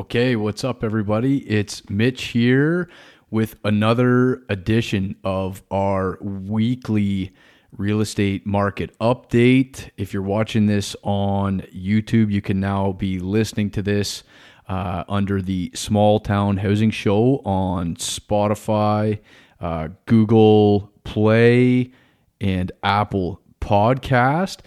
Okay, what's up, everybody? It's Mitch here with another edition of our weekly real estate market update. If you're watching this on YouTube, you can now be listening to this under the Small Town Housing Show on Spotify, Google Play, and Apple Podcast.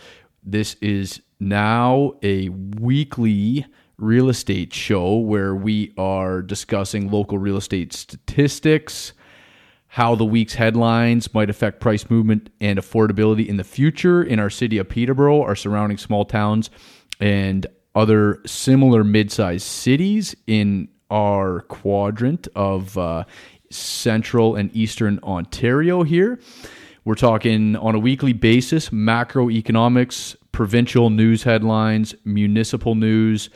This is now a weekly real estate show where we are discussing local real estate statistics, how the week's headlines might affect price movement and affordability in the future in our city of Peterborough, our surrounding small towns, and other similar mid-sized cities in our quadrant of central and eastern Ontario here. We're talking on a weekly basis, macroeconomics, provincial news headlines, municipal news,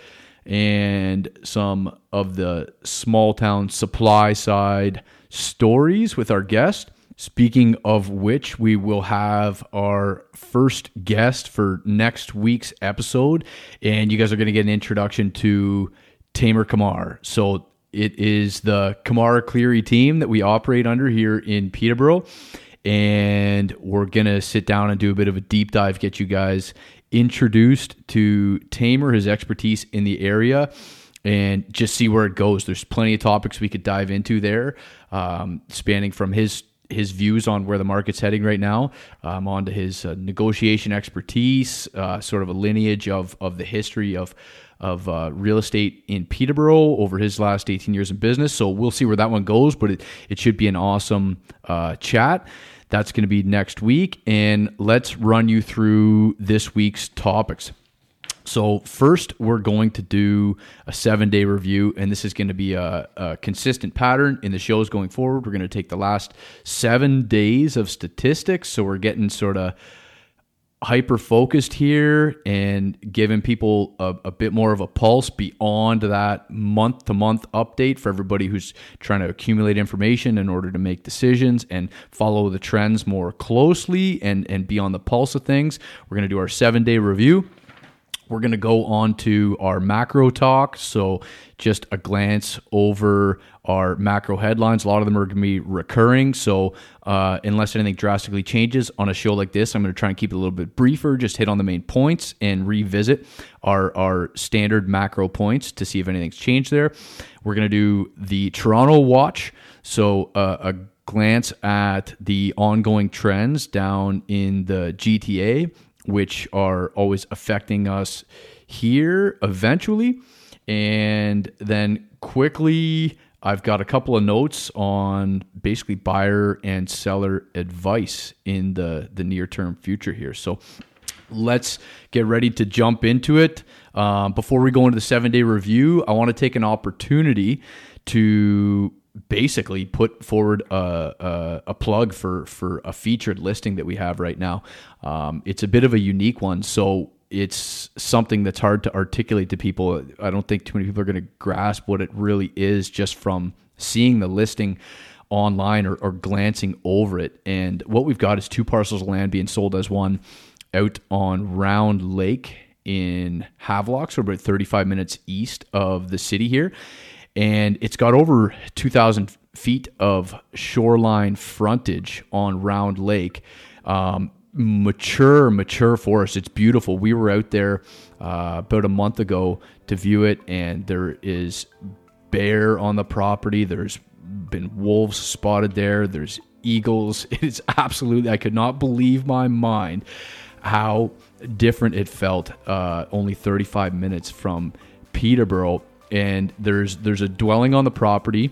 and some of the small town supply side stories with our guest. Speaking of which, we will have our first guest for next week's episode, and you guys are going to get an introduction to Tamer Kamar. So it is the Kamar Cleary team that we operate under here in Peterborough, and we're going to sit down and do a bit of a deep dive, get you guys introduced to Tamer, his expertise in the area, and just see where it goes. There's plenty of topics we could dive into there, spanning from his views on where the market's heading right now, onto his negotiation expertise, sort of a lineage of the history of real estate in Peterborough over his last 18 years in business. So we'll see where that one goes, but it should be an awesome chat. That's going to be next week, and let's run you through this week's topics. So first, we're going to do a 7-day review, and this is going to be a consistent pattern in the shows going forward. We're going to take the last 7 days of statistics, so we're getting sort of hyper-focused here and giving people a bit more of a pulse beyond that month-to-month update for everybody who's trying to accumulate information in order to make decisions and follow the trends more closely and be on the pulse of things. We're going to do our 7-day review. We're going to go on to our macro talk, so just a glance over our macro headlines. A lot of them are going to be recurring, so unless anything drastically changes on a show like this, I'm going to try and keep it a little bit briefer, just hit on the main points and revisit our standard macro points to see if anything's changed there. We're going to do the Toronto Watch, so a glance at the ongoing trends down in the GTA, which are always affecting us here eventually. And then quickly, I've got a couple of notes on basically buyer and seller advice in the near-term future here. So let's get ready to jump into it. Before we go into the 7-day review, I want to take an opportunity to basically put forward a plug for a featured listing that we have right now. It's a bit of a unique one, so it's something that's hard to articulate to people. I don't think too many people are going to grasp what it really is just from seeing the listing online or glancing over it. And what we've got is 2 parcels of land being sold as one out on Round Lake in Havelock, so about 35 minutes east of the city here. And it's got over 2,000 feet of shoreline frontage on Round Lake. Mature forest. It's beautiful. We were out there about a month ago to view it, and there is bear on the property. There's been wolves spotted there. There's eagles. It is absolutely, I could not believe my mind how different it felt only 35 minutes from Peterborough. And there's a dwelling on the property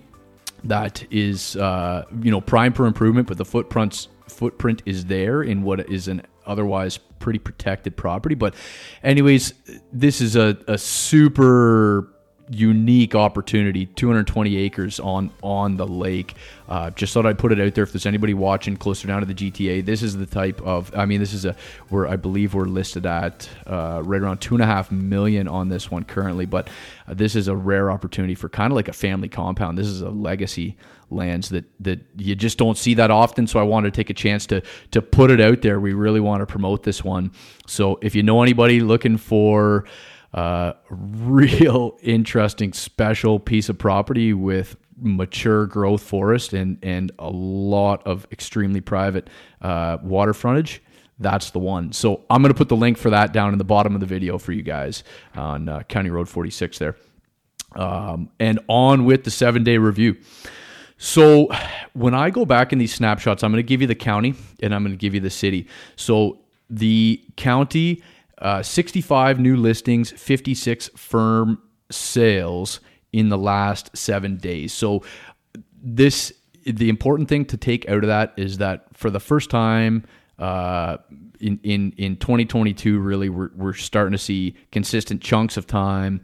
that is prime for improvement, but the footprint is there in what is an otherwise pretty protected property. But anyways, this is a super unique opportunity, 220 acres on the lake. Just thought I'd put it out there if there's anybody watching closer down to the GTA. This is the type of, where I believe we're listed at right around $2.5 million on this one currently, but this is a rare opportunity for kind of like a family compound. This is a legacy lands that you just don't see that often, so I wanted to take a chance to put it out there. We really want to promote this one. So if you know anybody looking for Real interesting, special piece of property with mature growth forest and a lot of extremely private water frontage. That's the one. So I'm going to put the link for that down in the bottom of the video for you guys on County Road 46 there. And on with the 7-day review. So when I go back in these snapshots, I'm going to give you the county and I'm going to give you the city. So the county, 65 new listings, 56 firm sales in the last 7 days. So this, the important thing to take out of that is that for the first time, in 2022, really, we're starting to see consistent chunks of time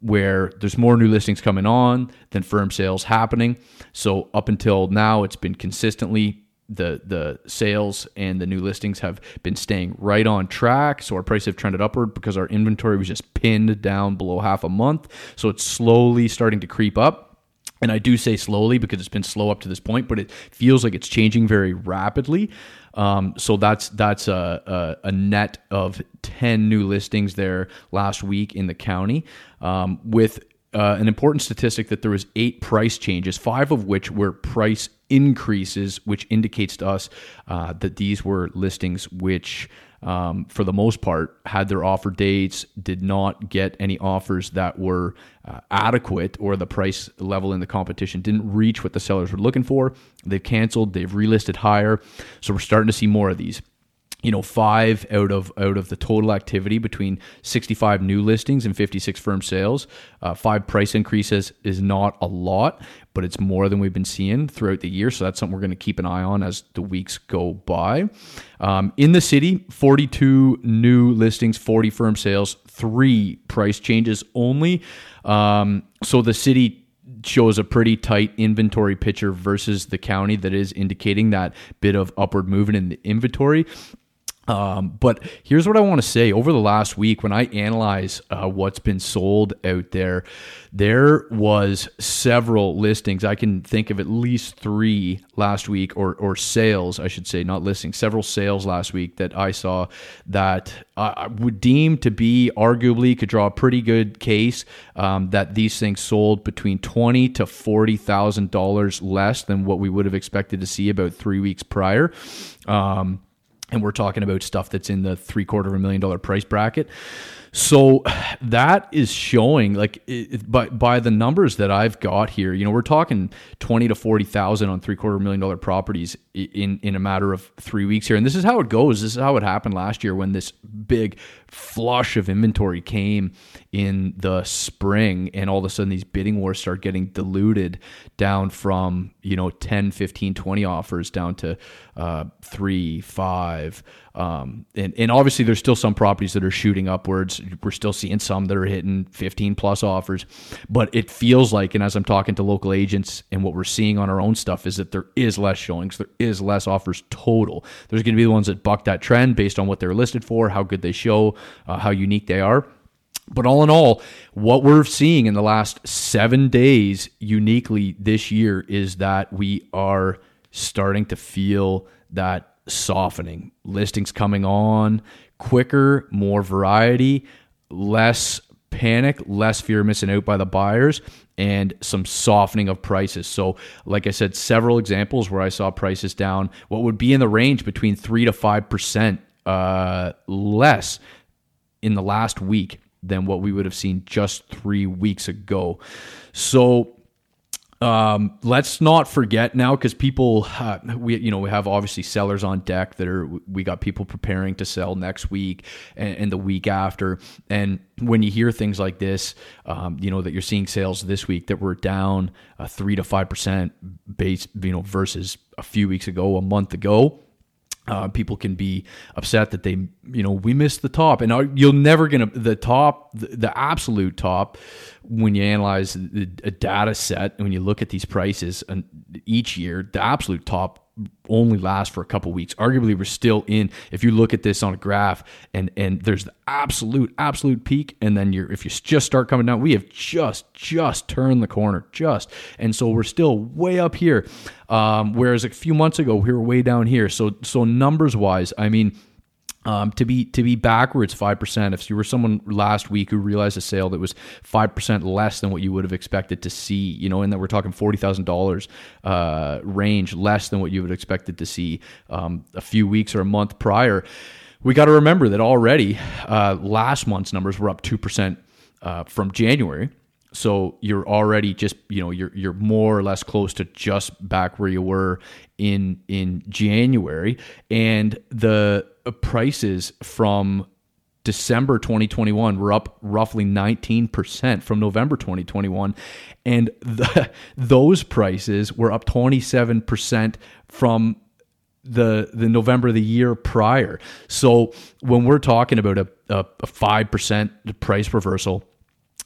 where there's more new listings coming on than firm sales happening. So up until now, it's been consistently the sales and the new listings have been staying right on track. So our prices have trended upward because our inventory was just pinned down below half a month. So it's slowly starting to creep up. And I do say slowly because it's been slow up to this point, but it feels like it's changing very rapidly. So that's a net of 10 new listings there last week in the county, with an important statistic that there was 8 price changes, 5 of which were price increases, which indicates to us that these were listings which, for the most part, had their offer dates, did not get any offers that were adequate, or the price level in the competition didn't reach what the sellers were looking for. They've canceled, they've relisted higher. So we're starting to see more of these. You know, 5 out of the total activity between 65 new listings and 56 firm sales, 5 price increases is not a lot, but it's more than we've been seeing throughout the year. So that's something we're going to keep an eye on as the weeks go by. In the city, 42 new listings, 40 firm sales, 3 price changes only. So the city shows a pretty tight inventory picture versus the county that is indicating that bit of upward movement in the inventory. But here's what I want to say. Over the last week, when I analyze what's been sold out there was several listings. I can think of at least 3 last week, or sales, I should say, not listings, several sales last week that I saw that I would deem to be arguably could draw a pretty good case that these things sold between $20,000 to $40,000 less than what we would have expected to see about 3 weeks prior. And we're talking about stuff that's in the $750,000 price bracket. So that is showing, like, by the numbers that I've got here, you know, we're talking $20,000 to $40,000 on $750,000 properties in a matter of 3 weeks here. And this is how it goes. This is how it happened last year when this big flush of inventory came in the spring, and all of a sudden these bidding wars start getting diluted down from, you know, 10, 15, 20 offers down to 3, 5. And obviously there's still some properties that are shooting upwards. We're still seeing some that are hitting 15 plus offers, but it feels like, and as I'm talking to local agents and what we're seeing on our own stuff, is that there is less showings. There is less offers total. There's going to be the ones that buck that trend based on what they're listed for, how good they show, how unique they are. But all in all, what we're seeing in the last 7 days uniquely this year is that we are starting to feel that softening, listings coming on quicker, more variety, less panic, less fear of missing out by the buyers, and some softening of prices. So like I said, several examples where I saw prices down what would be in the range between 3 to 5% less in the last week than what we would have seen just 3 weeks ago. So let's not forget now, because people, we have obviously sellers on deck that are, we got people preparing to sell next week and the week after. And when you hear things like this, that you're seeing sales this week that were down 3 to 5% base, versus a few weeks ago, a month ago. People can be upset that they, we missed the top, and you'll never the absolute top. When you analyze a data set and when you look at these prices and each year, the absolute top only lasts for a couple of weeks. Arguably, we're still in. If you look at this on a graph, and there's the absolute peak, and then if you just start coming down, we have just turned the corner, and so we're still way up here. Whereas a few months ago, we were way down here. So numbers wise, To be backwards 5%. If you were someone last week who realized a sale that was 5% less than what you would have expected to see, you know, and that we're talking $40,000 range less than what you would have expected to see a few weeks or a month prior, we got to remember that already last month's numbers were up 2% from January. So you're already just, you know, you're more or less close to just back where you were in January, and the prices from December 2021 were up roughly 19% from November 2021, and those prices were up 27% from the November of the year prior. So when we're talking about a 5% price reversal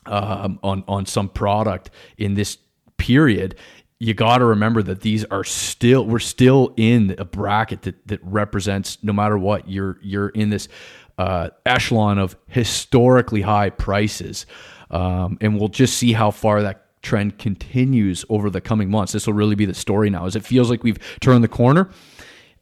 on some product in this period, you got to remember that these are still, we're still in a bracket that represents, no matter what, you're in this echelon of historically high prices, and we'll just see how far that trend continues over the coming months. This will really be the story now, as it feels like we've turned the corner.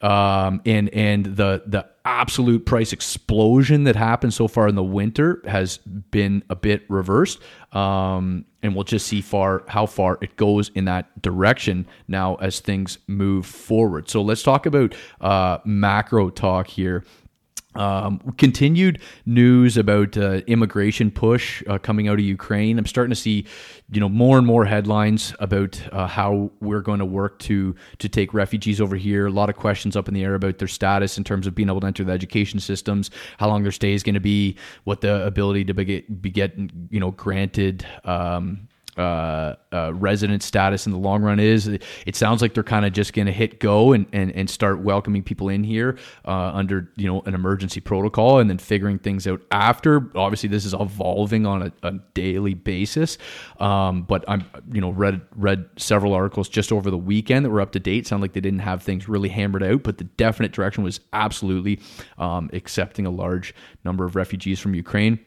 And the absolute price explosion that happened so far in the winter has been a bit reversed. And we'll just see how far it goes in that direction now as things move forward. So let's talk about macro talk here. Continued news about immigration push coming out of Ukraine. I'm starting to see, you know, more and more headlines about how we're going to work to take refugees over here. A lot of questions up in the air about their status in terms of being able to enter the education systems, how long their stay is going to be, what the ability to be get you know, granted resident status in the long run is. It sounds like they're kind of just going to hit go and start welcoming people in here under, you know, an emergency protocol, and then figuring things out after. Obviously, this is evolving on a daily basis, but I'm, you know, read several articles just over the weekend that were up to date. Sound like they didn't have things really hammered out, but the definite direction was absolutely accepting a large number of refugees from Ukraine.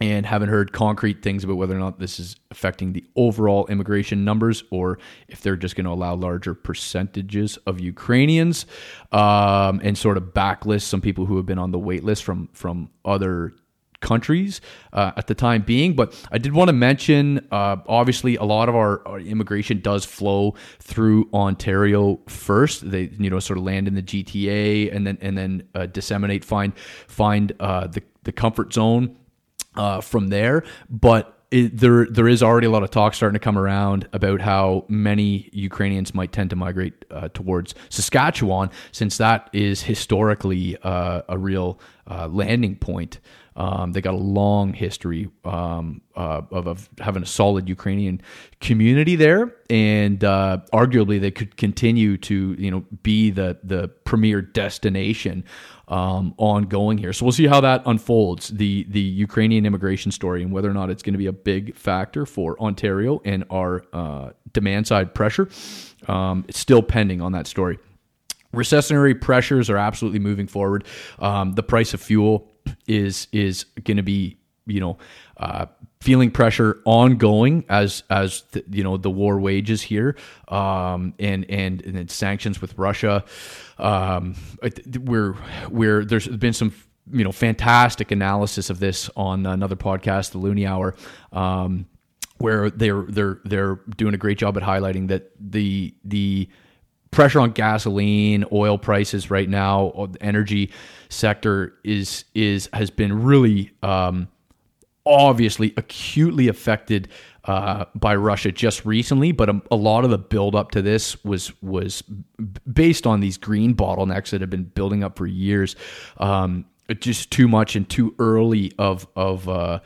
And haven't heard concrete things about whether or not this is affecting the overall immigration numbers, or if they're just going to allow larger percentages of Ukrainians, and sort of backlist some people who have been on the wait list from other countries at the time being. But I did want to mention, obviously, a lot of our immigration does flow through Ontario first. They, you know, sort of land in the GTA and then disseminate, find the comfort zone from there. But there is already a lot of talk starting to come around about how many Ukrainians might tend to migrate towards Saskatchewan, since that is historically a real landing point. They got a long history of having a solid Ukrainian community there, and arguably they could continue to, you know, be the premier destination ongoing here. So we'll see how that unfolds, the Ukrainian immigration story, and whether or not it's going to be a big factor for Ontario and our demand side pressure. It's still pending on that story. Recessionary pressures are absolutely moving forward. The price of fuel is going to be, you know, feeling pressure ongoing as the, you know, the war wages here, and then sanctions with Russia. We're there's been some, you know, fantastic analysis of this on another podcast, the Looney Hour, where they're doing a great job at highlighting that the pressure on gasoline, oil prices right now, the energy sector has been really obviously acutely affected by Russia just recently. But a lot of the build up to this was based on these green bottlenecks that have been building up for years. Just too much and too early of a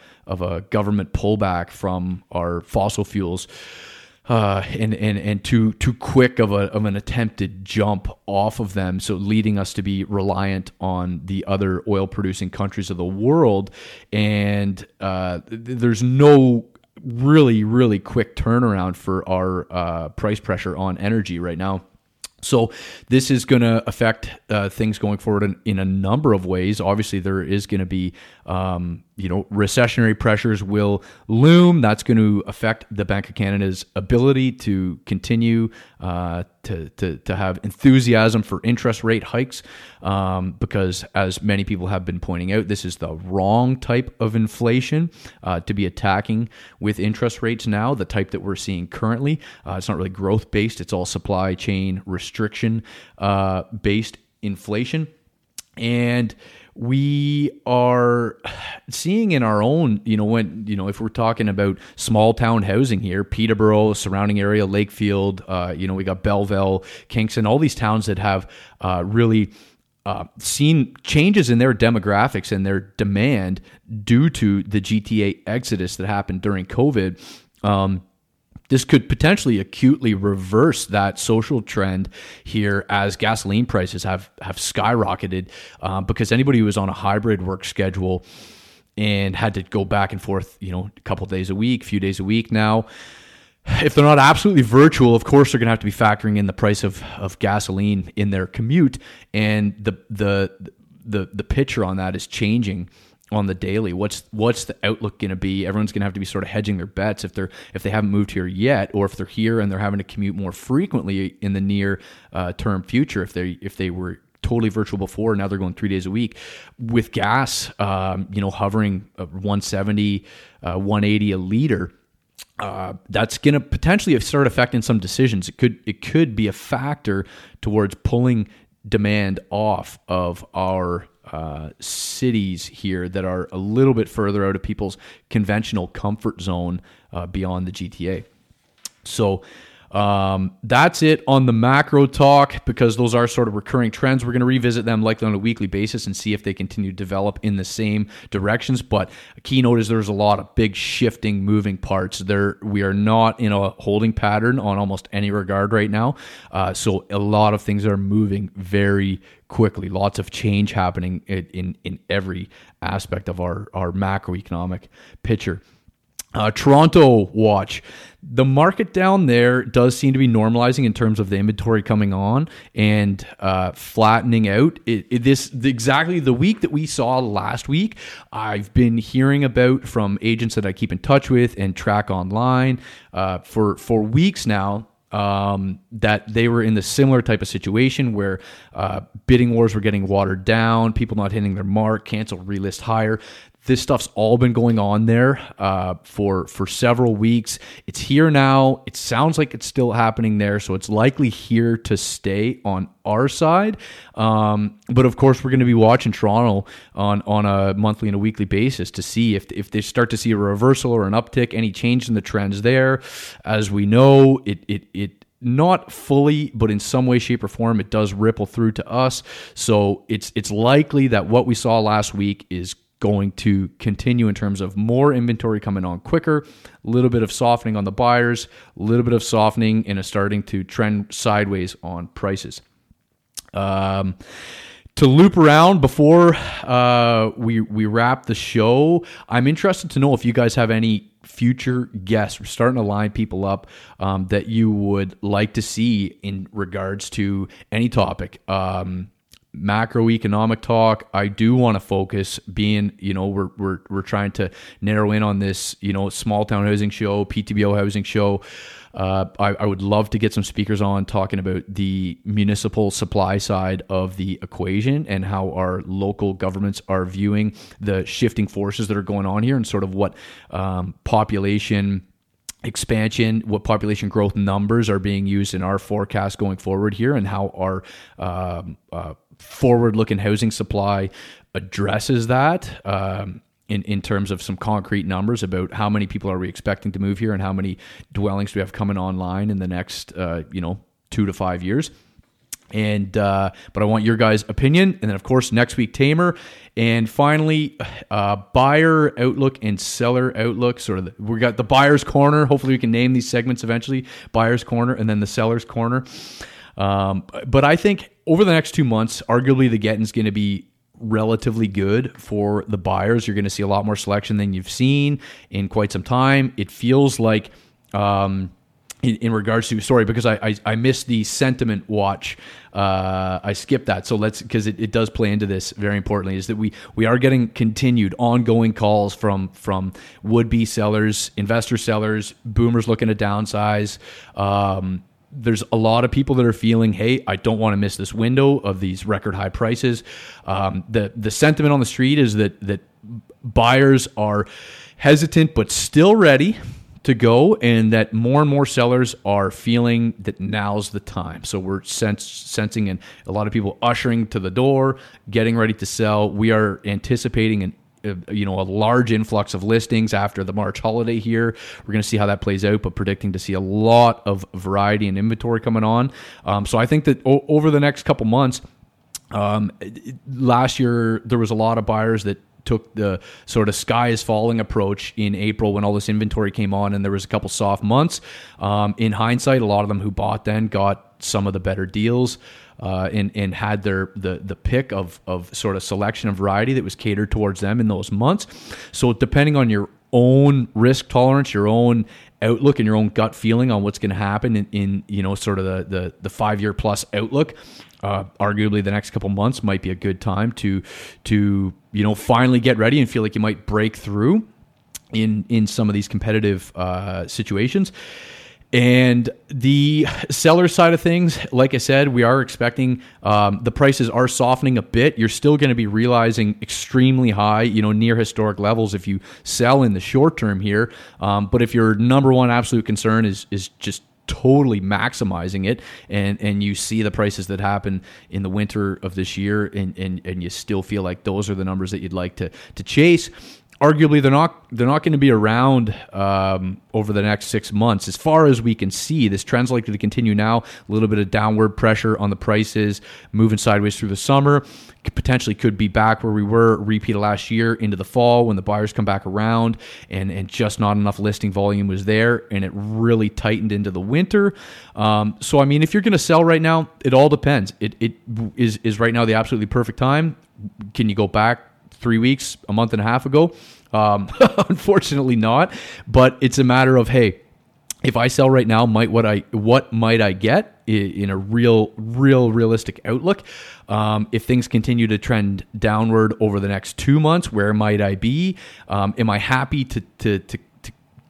government pullback from our fossil fuels. And too quick of an attempted jump off of them, so leading us to be reliant on the other oil producing countries of the world, and there's no really quick turnaround for our price pressure on energy right now. So this is going to affect things going forward in a number of ways. Obviously, there is going to be you know, recessionary pressures will loom. That's going to affect the Bank of Canada's ability to continue to have enthusiasm for interest rate hikes, because as many people have been pointing out, this is the wrong type of inflation to be attacking with interest rates now, the type that we're seeing currently. It's not really growth-based. It's all supply chain restriction-based inflation. And we are seeing in our own, if we're talking about small town housing here, Peterborough, surrounding area, Lakefield, we got Belleville, Kingston, all these towns that have really seen changes in their demographics and their demand due to the GTA exodus that happened during COVID. This could potentially acutely reverse that social trend here as gasoline prices have skyrocketed, because anybody who was on a hybrid work schedule and had to go back and forth, a couple days a week, few days a week now, if they're not absolutely virtual, of course, they're going to have to be factoring in the price of gasoline in their commute. And the picture on that is changing on the daily. What's the outlook going to be? Everyone's going to have to be sort of hedging their bets if they haven't moved here yet, or if they're here and they're having to commute more frequently in the near term future. If they were totally virtual before, now they're going 3 days a week. With gas, hovering 170, 180 a liter, that's going to potentially start affecting some decisions. It could be a factor towards pulling demand off of our cities here that are a little bit further out of people's conventional comfort zone beyond the GTA. So that's it on the macro talk, because those are sort of recurring trends. We're going to revisit them likely on a weekly basis and see if they continue to develop in the same directions. But a keynote is there's a lot of big shifting moving parts. We are not in a holding pattern on almost any regard right now. So a lot of things are moving very quickly. Lots of change happening in every aspect of our macroeconomic picture. Toronto watch. The market down there does seem to be normalizing in terms of the inventory coming on and flattening out. Exactly the week that we saw last week, I've been hearing about from agents that I keep in touch with and track online for weeks now, that they were in the similar type of situation where bidding wars were getting watered down, people not hitting their mark, cancel, relist higher. This stuff's all been going on there for several weeks. It's here now. It sounds like it's still happening there, so it's likely here to stay on our side. But of course, we're going to be watching Toronto on a monthly and a weekly basis to see if they start to see a reversal or an uptick, any change in the trends there. As we know, it not fully, but in some way, shape, or form, it does ripple through to us. So it's likely that what we saw last week is going to continue in terms of more inventory coming on quicker, a little bit of softening on the buyers, a little bit of softening, and it's starting to trend sideways on prices. To loop around before we wrap the show, I'm interested to know if you guys have any future guests. We're starting to line people up that you would like to see in regards to any topic. Macroeconomic talk, I do want to focus, being, we're trying to narrow in on this, small town housing show, PTBO housing show. I would love to get some speakers on talking about the municipal supply side of the equation and how our local governments are viewing the shifting forces that are going on here, and sort of what population expansion, what population growth numbers are being used in our forecast going forward here, and how our forward-looking housing supply addresses that in terms of some concrete numbers about how many people are we expecting to move here and how many dwellings we have coming online in the next 2 to 5 years. And but I want your guys' opinion. And then, of course, next week, Tamer. And finally, buyer outlook and seller outlook. Sort of we got the buyer's corner. Hopefully, we can name these segments eventually. Buyer's corner, and then the seller's corner. But I think over the next 2 months, arguably the getting's going to be relatively good for the buyers. You're going to see a lot more selection than you've seen in quite some time. It feels like in regards to, sorry, because I missed the sentiment watch. I skipped that. So let's, because it does play into this very importantly, is that we are getting continued ongoing calls from would-be sellers, investor sellers, boomers looking to downsize. There's a lot of people that are feeling, hey, I don't want to miss this window of these record high prices. The sentiment on the street is that buyers are hesitant but still ready to go, and that more and more sellers are feeling that now's the time. So we're sensing and a lot of people ushering to the door, getting ready to sell. We are anticipating a large influx of listings after the March holiday here. We're going to see how that plays out, but predicting to see a lot of variety and inventory coming on. So I think that over the next couple months, last year there was a lot of buyers that took the sort of sky is falling approach in April when all this inventory came on, and there was a couple soft months. In hindsight, a lot of them who bought then got some of the better deals and had the pick of sort of selection and variety that was catered towards them in those months. So depending on your own risk tolerance, your own outlook, and your own gut feeling on what's going to happen in sort of the 5 year plus outlook, arguably the next couple months might be a good time to finally get ready and feel like you might break through in some of these competitive situations. And the seller side of things, like I said, we are expecting the prices are softening a bit. You're still going to be realizing extremely high, near historic levels if you sell in the short term here. But if your number one absolute concern is just totally maximizing it, and you see the prices that happen in the winter of this year, and you still feel like those are the numbers that you'd like to chase, arguably they're not going to be around over the next 6 months. As far as we can see, this trend's likely to continue now. A little bit of downward pressure on the prices, moving sideways through the summer. Potentially could be back where we were, repeat of last year into the fall when the buyers come back around, and just not enough listing volume was there, and it really tightened into the winter. So I mean, if you're going to sell right now, it all depends. It is right now the absolutely perfect time. Can you go back 3 weeks, a month and a half ago? Unfortunately not, but it's a matter of, hey, if I sell right now, what might I get in a realistic outlook? If things continue to trend downward over the next 2 months, where might I be? Am I happy to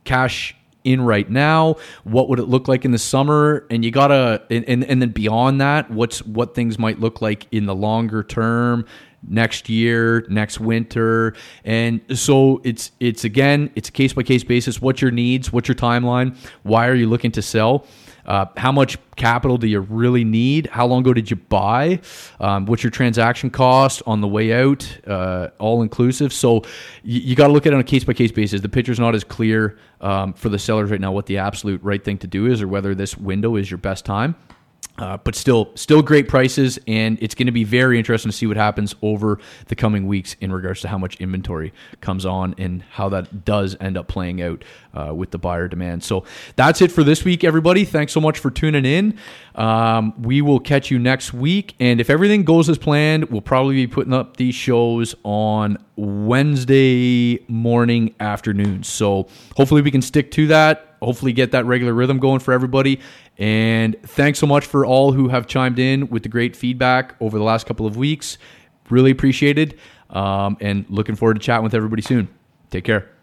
cash in right now? What would it look like in the summer? And you gotta, and then beyond that, what things might look like in the longer term, next year, next winter. And so it's again, it's a case by case basis. What's your needs? What's your timeline? Why are you looking to sell? How much capital do you really need? How long ago did you buy? What's your transaction cost on the way out? All inclusive. So you got to look at it on a case by case basis. The picture's not as clear for the sellers right now what the absolute right thing to do is, or whether this window is your best time. But still great prices, and it's going to be very interesting to see what happens over the coming weeks in regards to how much inventory comes on and how that does end up playing out with the buyer demand. So that's it for this week, everybody. Thanks so much for tuning in. We will catch you next week, and if everything goes as planned, we'll probably be putting up these shows on Wednesday morning, afternoon. So hopefully we can stick to that. Hopefully get that regular rhythm going for everybody. And thanks so much for all who have chimed in with the great feedback over the last couple of weeks. Really appreciated. And looking forward to chatting with everybody soon. Take care.